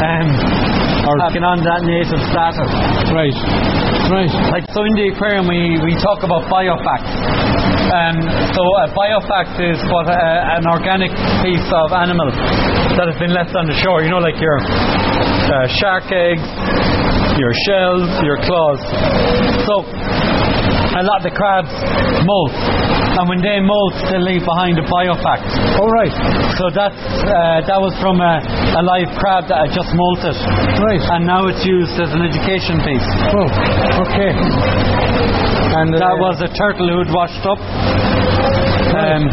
um, or taking on that native status. Right, right. Like, so in the aquarium we, we talk about biofacts. Um, so a biofact is what uh, an organic piece of animal that has been left on the shore. You know, like your uh, shark eggs, your shells, your claws. So a lot of the crabs molt, and when they molt they leave behind a biofact. Oh right. So that's, uh, that was from a, a live crab that had just molted. Right. And now it's used as an education piece. Oh, okay. And uh, that was a turtle who'd washed up. Um,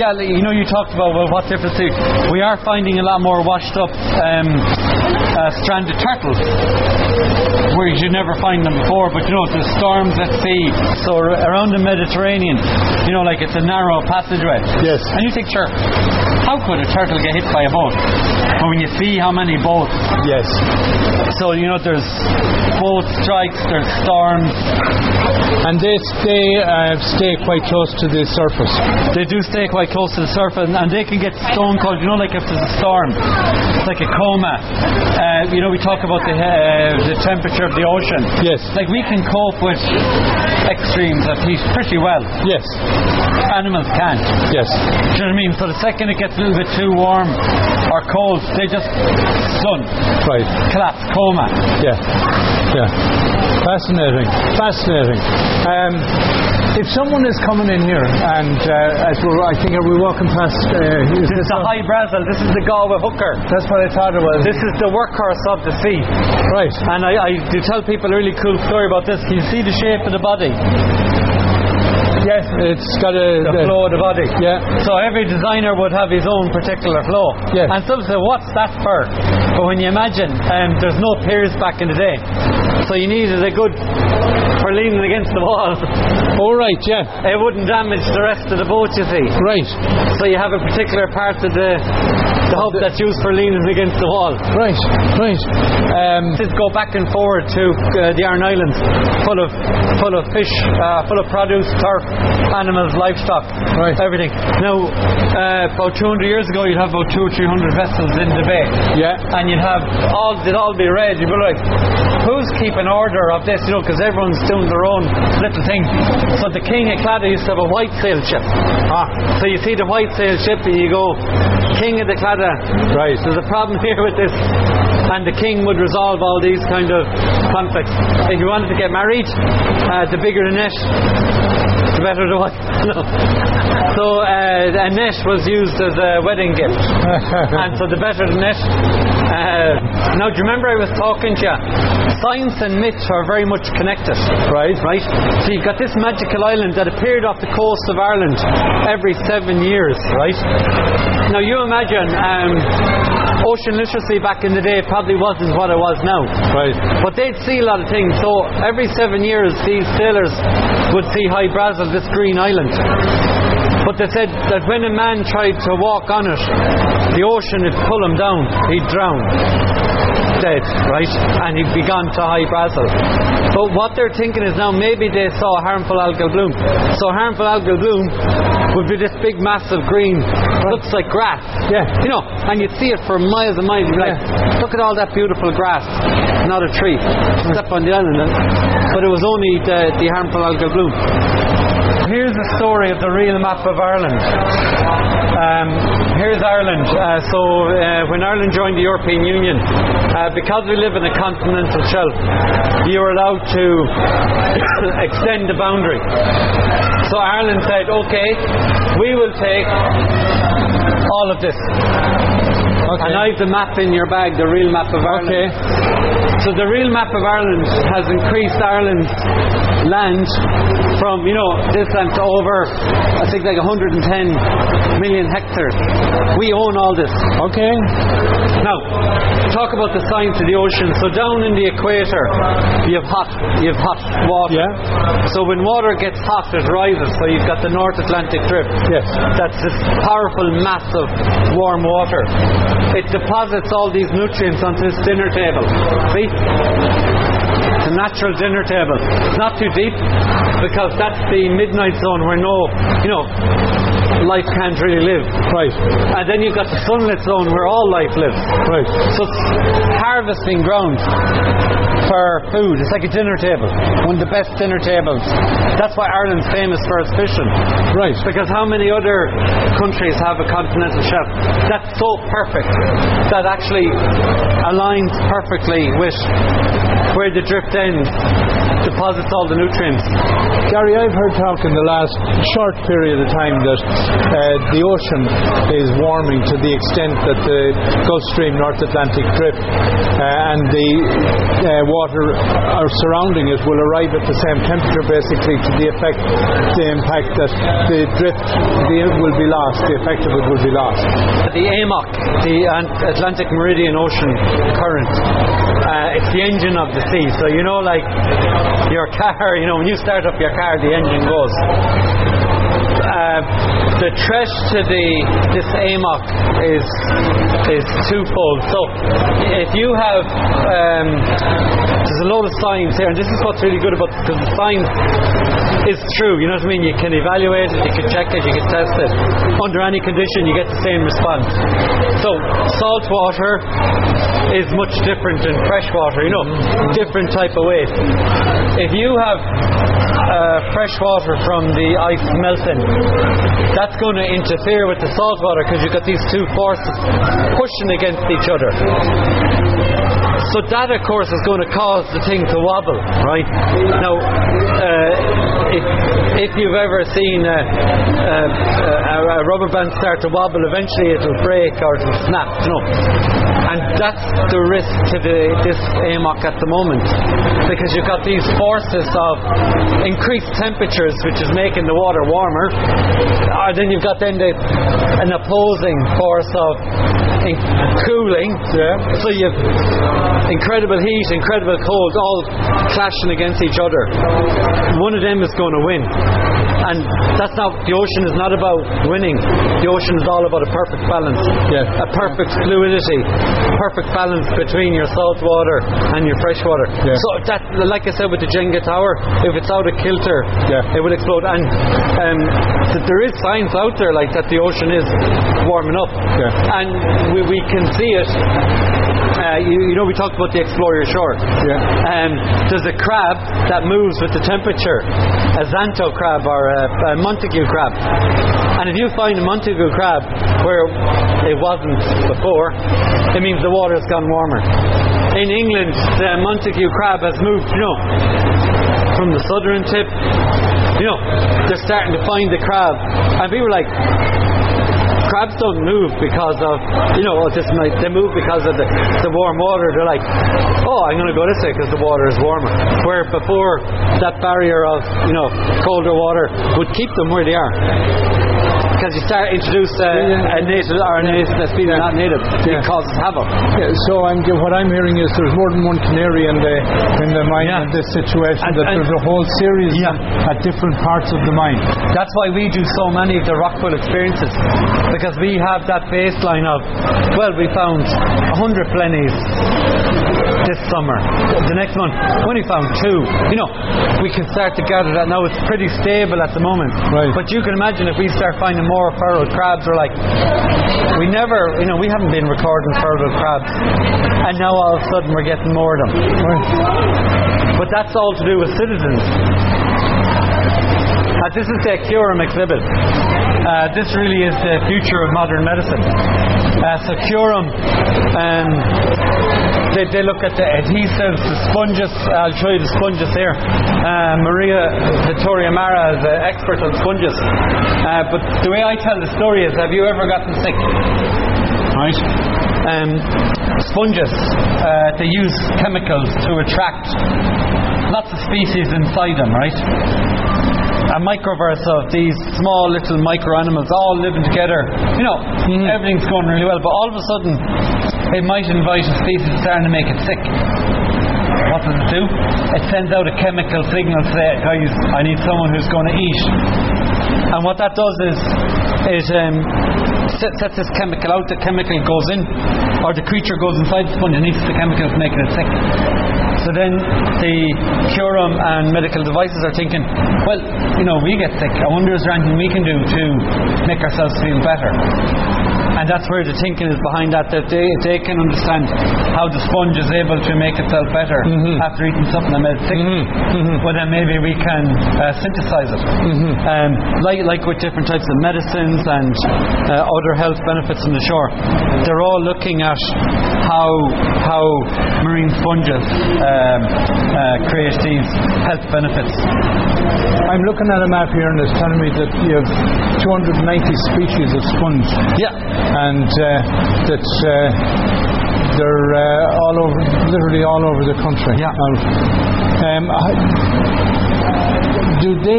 yeah, you know, you talked about, well, what difference is, we are finding a lot more washed up um, uh, stranded turtles, where you never find them before. But you know, the storms at sea, so around the Mediterranean, you know, like it's a narrow passageway. Yes. And you think, sure, how could a turtle get hit by a boat? But when you see how many boats. Yes. So you know, there's boat strikes, there's storms, and they stay uh, stay quite close to the surface. They do stay quite close to the surface, and they can get stone cold. You know, like if there's a storm, it's like a coma. Uh, you know, we talk about the uh, the temperature of the ocean. Yes. Like we can cope with extremes at least pretty well. Yes. Animals can't. Yes. Do you know what I mean? So the second it gets a little bit too warm or cold, they just sun. Right. Collapse, coma. Yeah. Yeah. Fascinating. Fascinating. Um, if someone is coming in here, and uh, as we're, I think, are we walking past? Uh, this is the Hy-Brasil. This is the Galway hooker. That's what I thought it was. This is the workhorse of the sea. Right. And I, I do tell people a really cool story about this. Can you see the shape of the body? Yes, it's got a the flow of the body. Yeah. So every designer would have his own particular flow. Yes. And some say, what's that for? But when you imagine, um, there's no piers back in the day, so you needed a good for leaning against the wall. Oh right, yeah. It wouldn't damage the rest of the boat, you see. Right. So you have a particular part of the the hub the, that's used for leaning against the wall. Right, right. Um, just go back and forward to uh, the Aran Islands, full of full of fish, uh, full of produce, turf, animals, livestock, right. Everything. Now, uh, about two hundred years ago, you'd have about two or three hundred vessels in the bay. Yeah. And you'd have all, they'd all be red. You'd be like, who's keeping order of this, you know, because everyone's doing their own little thing. So the king of Claddagh used to have a white sail ship. Ah. So you see the white sail ship and you go, king of the Claddagh. Right. There's a problem here with this. And the king would resolve all these kind of conflicts. If you wanted to get married, uh, the bigger the net, the better the one. No. So uh, a net was used as a wedding gift. And so the better the net. Uh, now, do you remember I was talking to you? Science and myth are very much connected. Right. Right? So you've got this magical island that appeared off the coast of Ireland every seven years. Right. Now, you imagine... Um, Ocean literacy back in the day probably wasn't what it was now. Right. But they'd see a lot of things. So every seven years these sailors would see Hy-Brasil, this green island. But they said that when a man tried to walk on it, the ocean would pull him down. He'd drown. Dead, right? And he'd be gone to Hy-Brasil. But what they're thinking is now maybe they saw harmful algal bloom. So harmful algal bloom would be this big mass of green. Right. Looks like grass. Yeah. You know, and you'd see it for miles and miles. You'd be like, yeah. Look at all that beautiful grass. Not a tree. Step on the island. But it was only the, the harmful algal bloom. Here's the story of the real map of Ireland. Um, here's Ireland. Uh, so uh, when Ireland joined the European Union, uh, because we live in a continental shelf, you were allowed to extend the boundary. So Ireland said, okay, we will take all of this. Okay. And I have the map in your bag, the real map of Ireland. Okay. So the real map of Ireland has increased Ireland's land from, you know, this land to over, I think, like one hundred ten million hectares. We own all this. Okay. Now... talk about the science of the ocean. So down in the equator you have hot you have hot water. Yeah. So when water gets hot it rises. So you've got the North Atlantic Drift. Yes. That's this powerful mass of warm water. It deposits all these nutrients onto this dinner table. See? It's a natural dinner table. It's not too deep because that's the midnight zone where no, you know, life can't really live. Right. And then you've got the sunlit zone where all life lives. Right. So it's harvesting ground for food. It's like a dinner table. One of the best dinner tables. That's why Ireland's famous for its fishing. Right. Because how many other countries have a continental shelf that's so perfect that actually aligns perfectly with where the drift ends, deposits all the nutrients. Gary, I've heard talk in the last short period of time that uh, the ocean is warming to the extent that the Gulf Stream North Atlantic Drift uh, and the uh, water are surrounding it will arrive at the same temperature basically to the effect, the impact that the drift the, will be lost, the effect of it will be lost. The A M O C, the Atlantic Meridian Ocean Current, uh, it's the engine of the sea. So you know, like your car, you know, when you start up your car the engine goes. Uh, the threat to the this A M O C is is twofold. So if you have um, there's a lot of science here, and this is what's really good about this, because the science is true. You know what I mean? You can evaluate it, you can check it, you can test it. Under any condition, you get the same response. So salt water is much different than fresh water. You know, different type of wave. If you have Uh, fresh water from the ice melting, that's going to interfere with the salt water because you've got these two forces pushing against each other. So that of course is going to cause the thing to wobble, right? Now uh, if, if you've ever seen a, a, a rubber band start to wobble, eventually it'll break or it'll snap, you know. And that's the risk to the, this A M O C at the moment, because you've got these forces of increased temperatures which is making the water warmer, and then you've got then the, an opposing force of in- cooling. Yeah. So you've incredible heat, incredible cold, all clashing against each other. One of them is going to win. And that's not, the ocean is not about winning. The ocean is all about a perfect balance. Yeah. A perfect yeah. fluidity, perfect balance between your salt water and your fresh water. Yeah. So that, like I said with the Jenga tower, if it's out of kilter, yeah. it will explode. And um, th- there is science out there like that the ocean is warming up. Yeah. And we, we can see it. Uh, you, you know, we talked about the Explore Your Shore. Yeah. Um, there's a crab that moves with the temperature, a Xanto crab or a, a Montague crab. And if you find a Montague crab where it wasn't before, it means the water's gone warmer. In England, the Montague crab has moved, you know, from the southern tip. You know, they're starting to find the crab. And people are like... crabs don't move because of, you know, just like they move because of the, the warm water. They're like, oh, I'm going to go this way because the water is warmer. Where before, that barrier of, you know, colder water would keep them where they are. Because you start introduce uh, yeah. a native or yeah. a species yeah. not native, yeah. it causes havoc. Yeah, so I'm, what I'm hearing is there's more than one canary in the in the mine yeah. in this situation. And, that and there's a whole series yeah. at different parts of the mine. That's why we do so many of the Rockpool experiences, because we have that baseline of, well, we found one hundred plenies this summer. The next month, when we found two, you know, we can start to gather that. Now it's pretty stable at the moment. Right. But you can imagine if we start finding more furrowed crabs, we're like, we never, you know, we haven't been recording furrowed crabs, and now all of a sudden we're getting more of them. Right. But that's all to do with citizens. Uh, this is the Curum exhibit. Uh, this really is the future of modern medicine. Uh, so Curum. Um, They, they look at the adhesives, the sponges. I'll show you the sponges here. Uh, Maria Vittoria Marra is an expert on sponges. Uh, but the way I tell the story is, have you ever gotten sick? Right. Um, sponges, uh, they use chemicals to attract lots of species inside them, right? A microverse of these small little micro-animals all living together. You know, mm-hmm. everything's going really well, but all of a sudden it might invite a species starting to make it sick. What does it do? It sends out a chemical signal to say, guys, I need someone who's going to eat. And what that does is it um, sets this chemical out, the chemical goes in, or the creature goes inside the sponge and eats the chemical, making it sick. So then the Curum and medical devices are thinking, well, you know, we get sick. I wonder if there's anything we can do to make ourselves feel better. And that's where the thinking is behind that, that they, they can understand how the sponge is able to make itself better mm-hmm. after eating something that made it sick. Mm-hmm. Mm-hmm. Well, then maybe we can uh, synthesize it. Mm-hmm. Um, like, like with different types of medicines and uh, other health benefits on the shore, they're all looking at how how marine sponges um, uh, create these health benefits. I'm looking at a map here and it's telling me that you have two hundred ninety species of sponge. Yeah. And uh, that's uh, they're uh, all over, literally all over the country. Yeah. Um, um, do they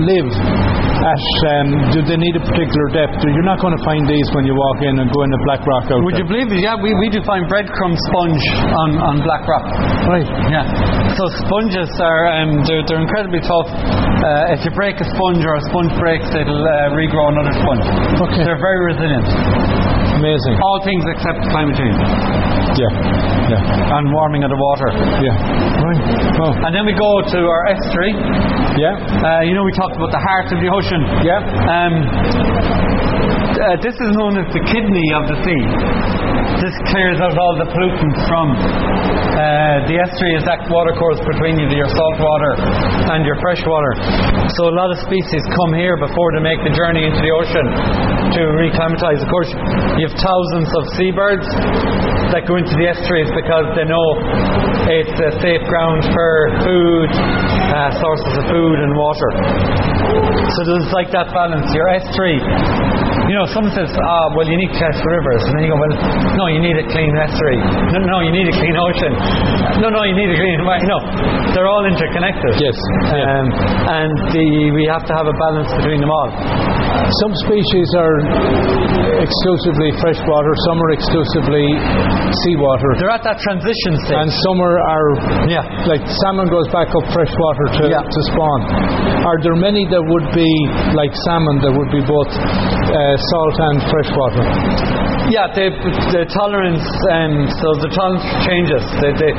live at? Um, do they need a particular depth? You're not going to find these when you walk in and go into Black Rock. Out Would there. You believe it? Yeah, we, we do find breadcrumb sponge on, on Black Rock. Right. Yeah. So sponges are um, they're, they're incredibly tough. Uh, if you break a sponge or a sponge breaks, it'll uh, regrow another sponge. Okay. They're very resilient. Amazing. All things except climate change. Yeah. Yeah. And warming of the water. Yeah. Right. Oh. And then we go to our estuary. Yeah. Uh, you know, we talked about the heart of the ocean. Yeah. Um, uh, this is known as the kidney of the sea. This clears out all the pollutants from uh, the estuary is that watercourse between you, your salt water and your fresh water. So a lot of species come here before they make the journey into the ocean to reclimatize. Of course, you have thousands of seabirds that go into the estuaries because they know it's a safe ground for food, uh, sources of food and water. So there's like that balance. Your estuary You know, someone says, ah, well, you need to test rivers. And then you go, well, no, you need a clean estuary. No, no, you need a clean ocean. No, no, you need a clean environment. No, they're all interconnected. Yes. Yeah. Um, and the, we have to have a balance between them all. Some species are exclusively freshwater, some are exclusively seawater. They're at that transition stage. And some are, are yeah. like salmon goes back up freshwater to, yeah. to spawn. Are there many that would be, like salmon, that would be both uh, salt and freshwater? Yeah, they, the tolerance, um, so the tolerance changes. They, they,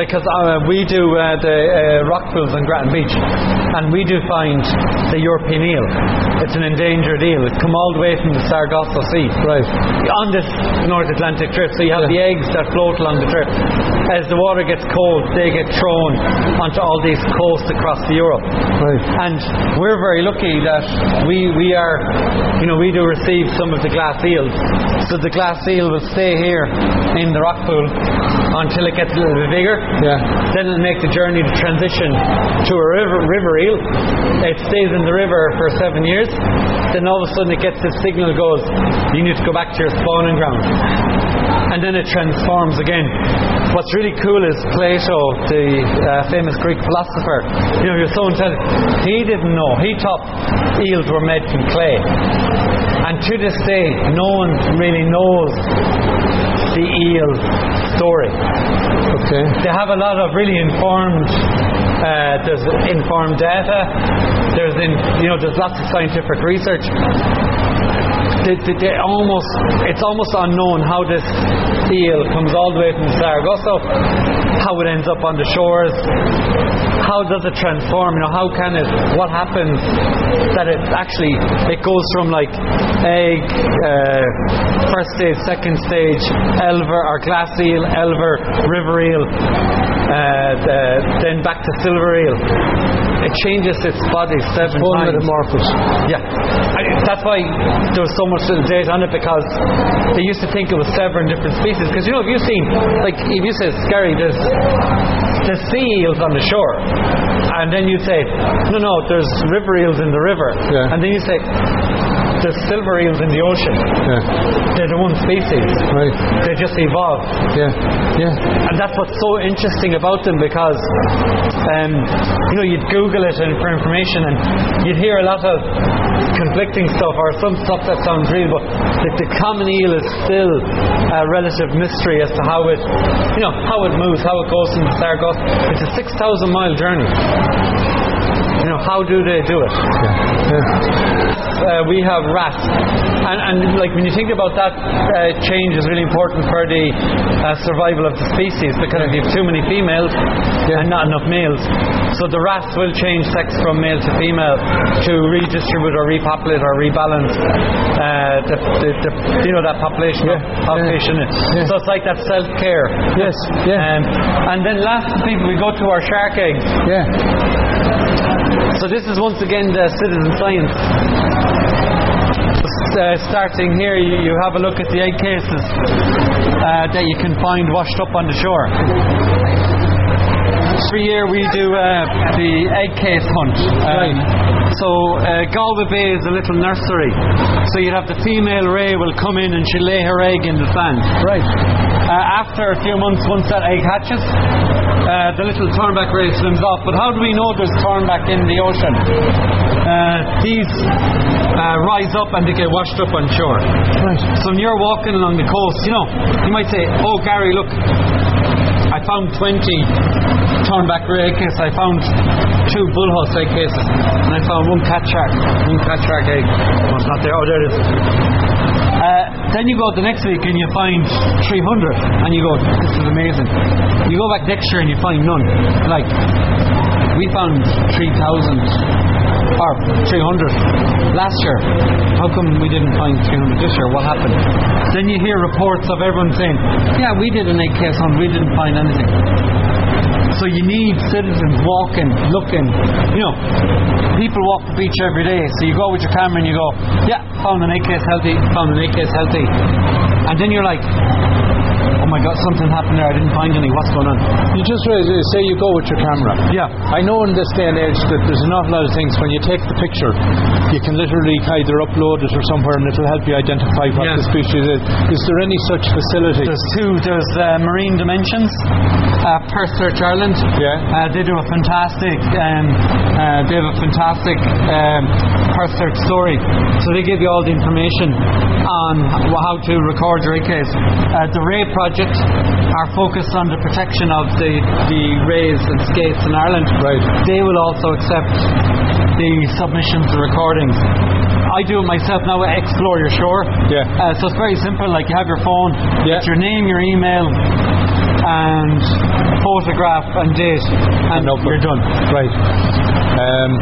because uh, we do uh, the uh, rock pools on Grattan Beach, and we do find the European eel. It's an endangered eel. It's come all the way from the Sargasso Sea. Right. On this North Atlantic Drift. So you have yeah. the eggs that float along the drift. As the water gets cold, they get thrown onto all these coasts across the Europe. Right. And we're very lucky that we we are, you know, we do receive some of the glass eels. So the glass eel will stay here in the rock pool until it gets a little bit bigger. Yeah. Then it'll make the journey to transition to a river, river eel. It stays in the river for seven years. Then all of a sudden it gets this signal, goes, you need to go back to your spawning ground, and then it transforms again. What's really cool is Plato, the uh, famous Greek philosopher. You know, you're so intelligent. He didn't know. He thought eels were made from clay, and to this day no one really knows the eel story. Okay. They have a lot of really informed uh, there's informed data. There's in, you know, there's lots of scientific research. They, they, they almost, it's almost unknown how this eel comes all the way from Saragossa, how it ends up on the shores, how does it transform? You know, how can it? What happens that it actually it goes from like egg, uh, first stage, second stage, elver or glass eel, elver, river eel, uh, the, then back to silver eel. It changes its body seven times. Yeah, I, that's why there was so much data on it, because they used to think it was seven different species. Because you know, if you've seen, like, if you say, Gary, there's there's sea eels on the shore, and then you say, no, no, there's river eels in the river, yeah. and then you say, there's silver eels in the ocean. Yeah. They're the one species. Right. They just evolved. Yeah. Yeah. And that's what's so interesting about them, because um, you know, you'd Google it and for information, and you'd hear a lot of conflicting stuff or some stuff that sounds real, but the, the common eel is still a relative mystery as to how it, you know, how it moves, how it goes into Saragossa. It's a six thousand mile journey. You know, how do they do it? Yeah. Yeah. Uh, we have rats, and, and like when you think about that, uh, change is really important for the uh, survival of the species, because yeah. if you have too many females yeah. and not enough males, so the rats will change sex from male to female to redistribute or repopulate or rebalance uh, the, the, the, you know, that population yeah. of yeah. fish in it. Yeah. So it's like that self-care. Yes. Yeah. Um, and then last thing, we go to our shark eggs. Yeah. So this is once again the citizen science. Uh, starting here, you, you have a look at the egg cases uh, that you can find washed up on the shore. Every year we do uh, the egg case hunt. Um, so uh, Galway Bay is a little nursery. So you'd have the female ray will come in and she'll lay her egg in the sand. Right. Uh, after a few months, once that egg hatches, uh, the little thornback ray swims off. But how do we know there's thornback in the ocean? Uh, these... Uh, rise up and they get washed up on shore. Right. So when you're walking along the coast, you know, you might say, oh, Gary, look, I found twenty turnback ray cases, I found two bullhouse egg cases, and I found one cat shark, one cat shark egg. Oh, it's not there. Oh, there it is. Uh, then you go the next week and you find three hundred, and you go, this is amazing. You go back next year and you find none. Like, we found three thousand. Or three hundred last year. How come we didn't find three hundred this year? What happened? Then you hear reports of everyone saying, yeah, we did an egg case hunt, we didn't find anything. So you need citizens walking, looking. You know, people walk the beach every day, so you go with your camera and you go, yeah, found an egg case healthy, found an egg case healthy. And then you're like, oh my God, something happened there, I didn't find any, what's going on? You just say you go with your camera. Yeah. I know in this day and age that there's an awful lot of things, when you take the picture, you can literally either upload it or somewhere and it'll help you identify what yes. the species is. Is there any such facility? There's two. There's uh, Marine Dimensions, uh, Perth Search Ireland. Yeah. Uh, they do a fantastic, um, uh, they have a fantastic um, Perth Search story. So they give you all the information on how to record ray cases. Uh, the Ray Project are focused on the protection of the, the rays and skates in Ireland. Right. They will also accept the submissions and recordings. I do it myself now at Explore Your Shore. Yeah. Uh, so it's very simple, like you have your phone, yeah. it's your name, your email, and photograph and date, and no you're done. Right. Um,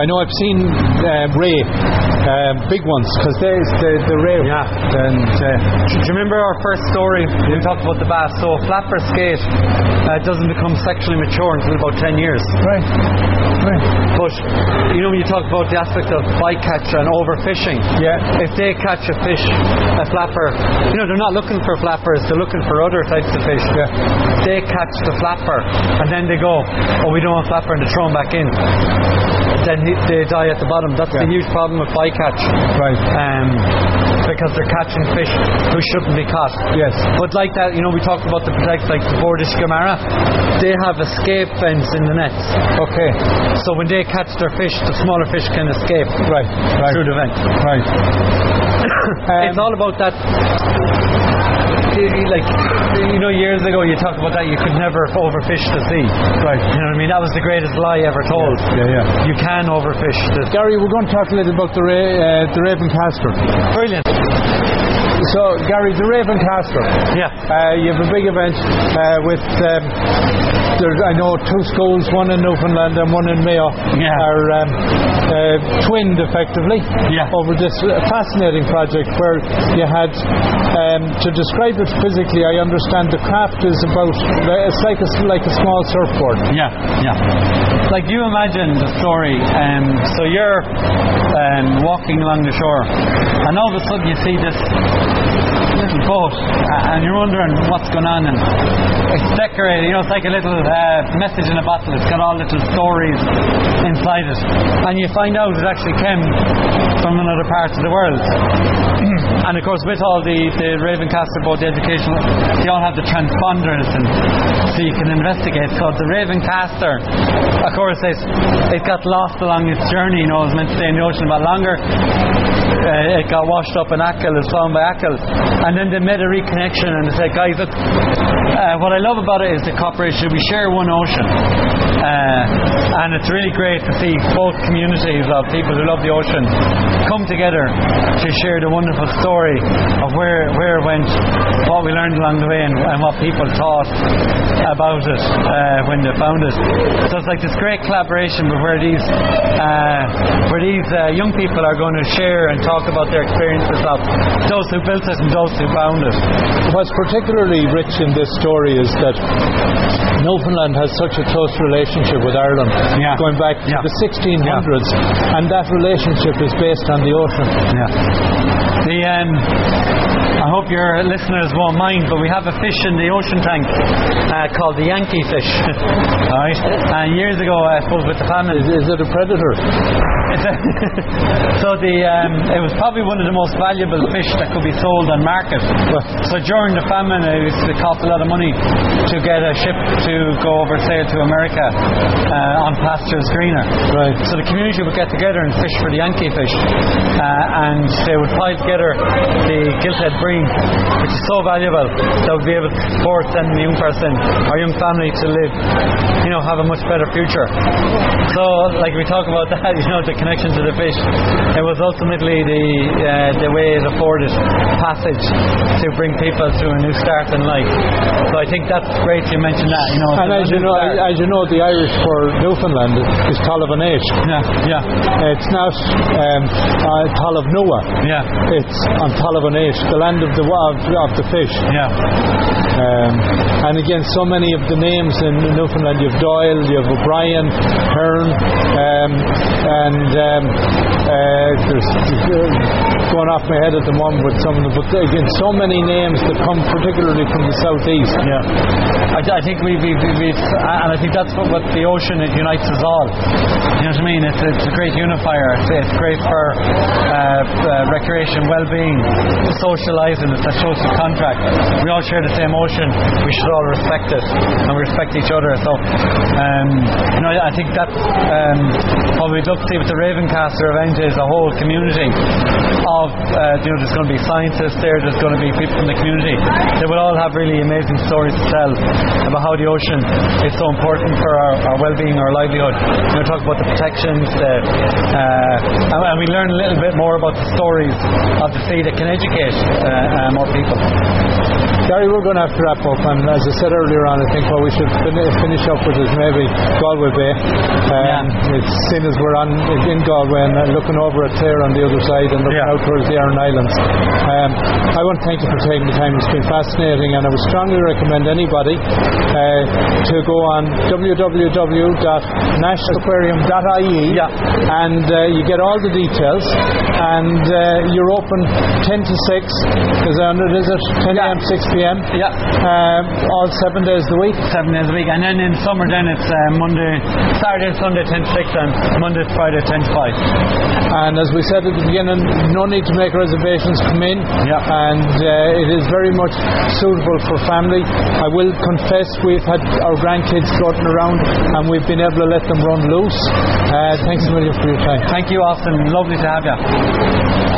I know I've seen uh, ray, uh, big ones, because there's the, the ray. Yeah. And, uh, do you remember our first story? We talked about the bass. So a flapper skate uh, doesn't become sexually mature until about ten years. Right. Right. But, you know, when you talk about the aspect of bycatch and overfishing, yeah. if they catch a fish, a flapper, you know, they're not looking for flappers, they're looking for other types of fish. Yeah. They catch the flapper, and then they go, oh, we don't want flapper, and they throw them back in. Then he, they die at the bottom. That's yeah. the huge problem with bycatch. Right. Um, because they're catching fish who shouldn't be caught. Yes. But like that, you know, we talked about the protects like the Bord Iascaigh Mhara. They have escape fence in the nets. Okay. So when they catch their fish, the smaller fish can escape. Right. Right. Through the vent. Right. um, it's all about that. Like, you know, years ago you talked about that you could never overfish the sea. Right. You know what I mean? That was the greatest lie ever told. Yeah, yeah. yeah. You can overfish the sea. Gary, we're going to talk a little about the, ra- uh, the Ravencaster. Brilliant. So, Gary, the Ravencaster. Yeah. Uh, you have a big event uh, with... Um, There's, I know two schools, one in Newfoundland and one in Mayo, yeah. are um, uh, twinned effectively yeah. over this fascinating project where you had, um, to describe it physically, I understand the craft is about, it's like a, like a small surfboard. Yeah, yeah. Like you imagine the story, um, so you're um, walking along the shore and all of a sudden you see this little boat and you're wondering what's going on, and it's decorated, you know, it's like a little uh, message in a bottle. It's got all little stories inside it, and you find out it actually came from another part of the world. And of course, with all the, the Ravencaster boat, the educational, they all have the transponders, and so you can investigate. So the Ravencaster, of course, it, it got lost along its journey. You know, it was meant to stay in the ocean a lot longer. Uh, it got washed up in Achill, it was found by Achill, and then they made a reconnection and they said, guys, look. Uh, what I love about it is the cooperation. We share one ocean, uh, and it's really great to see both communities of people who love the ocean come together to share the wonderful story of where where it went, what we learned along the way, and, and what people thought about it uh, when they found it. So it's like this great collaboration where these uh, where these uh, young people are going to share and talk about their experiences of those who built it and those who found it. What's particularly rich in this story is that Newfoundland has such a close relationship with Ireland, yeah. going back yeah. to the sixteen hundreds, yeah. and that relationship is based on the ocean. Yeah. The um, I hope your listeners won't mind, but we have a fish in the ocean tank uh, called the Yankee fish. All right. And years ago, I suppose, with the famine, is, is it a predator? It's a so the um, it was probably one of the most valuable fish that could be sold on market. So during the famine, it used to cost a lot of money to get a ship to go over, say, to America uh, on pastures greener. Right. So the community would get together and fish for the Yankee fish, uh, and they would pile together the gilthead bream, which is so valuable that we'll be able to support then the young person or young family to live, you know, have a much better future. So, like we talk about that, you know, the connection to the fish, it was ultimately the uh, the way it afforded passage to bring people to a new start in life. So I think that's great you mentioned that, you know. And as you know, as you know, the Irish for Newfoundland is Talavaneish. Yeah, yeah. It's not um, uh, Talavnoa. Yeah. It's on Talavaneish, the land of the of, of the fish. Yeah. Um, and again, so many of the names in Newfoundland. You have Doyle, you have O'Brien, Hearn, um, and um, Uh, there's, there's going off my head at the moment with some of them, but again, so many names that come particularly from the southeast. Yeah, I, I think we, we, we, we've, and I think that's what, what the ocean it unites us all. You know what I mean? It's, it's a great unifier. It's, it's great for uh, uh, recreation, well-being, socialising. It's that social contract. We all share the same ocean. We should all respect it, and we respect each other. So, um, you know, I think that's um, what we'd love to see with the Ravencaster event is a whole community of, uh, you know, there's going to be scientists there, there's going to be people from the community. They will all have really amazing stories to tell about how the ocean is so important for our, our well-being, our livelihood. You know, talk about the protections, the, uh, and, and we learn a little bit more about the stories of the sea that can educate uh, uh, more people. Gary, we're going to have to wrap up, and as I said earlier on, I think what we should fin- finish up with is maybe Galway Bay. Um, yeah. It's seen as we're on in Galway and looking over at Clare on the other side and looking yeah. out towards the Aran Islands. Um, I want to thank you for taking the time. It's been fascinating, and I would strongly recommend anybody uh, to go on w w w dot nash aquarium dot i e yeah. and uh, you get all the details, and uh, you're open ten to six, because I know it is at ten a.m. yeah. six p.m. Yeah. Um, all seven days of the week. Seven days a week, and then in summer, then it's uh, Monday, Saturday, Sunday, ten to six, and Monday, Friday, ten to five. And as we said at the beginning, no need to make reservations. Come in, yeah. and uh, it is very much suitable for family. I will confess, we've had our grandkids floating around, and we've been able to let them run loose. Uh, thanks a million for your time. Thank you, Austin. Lovely to have you.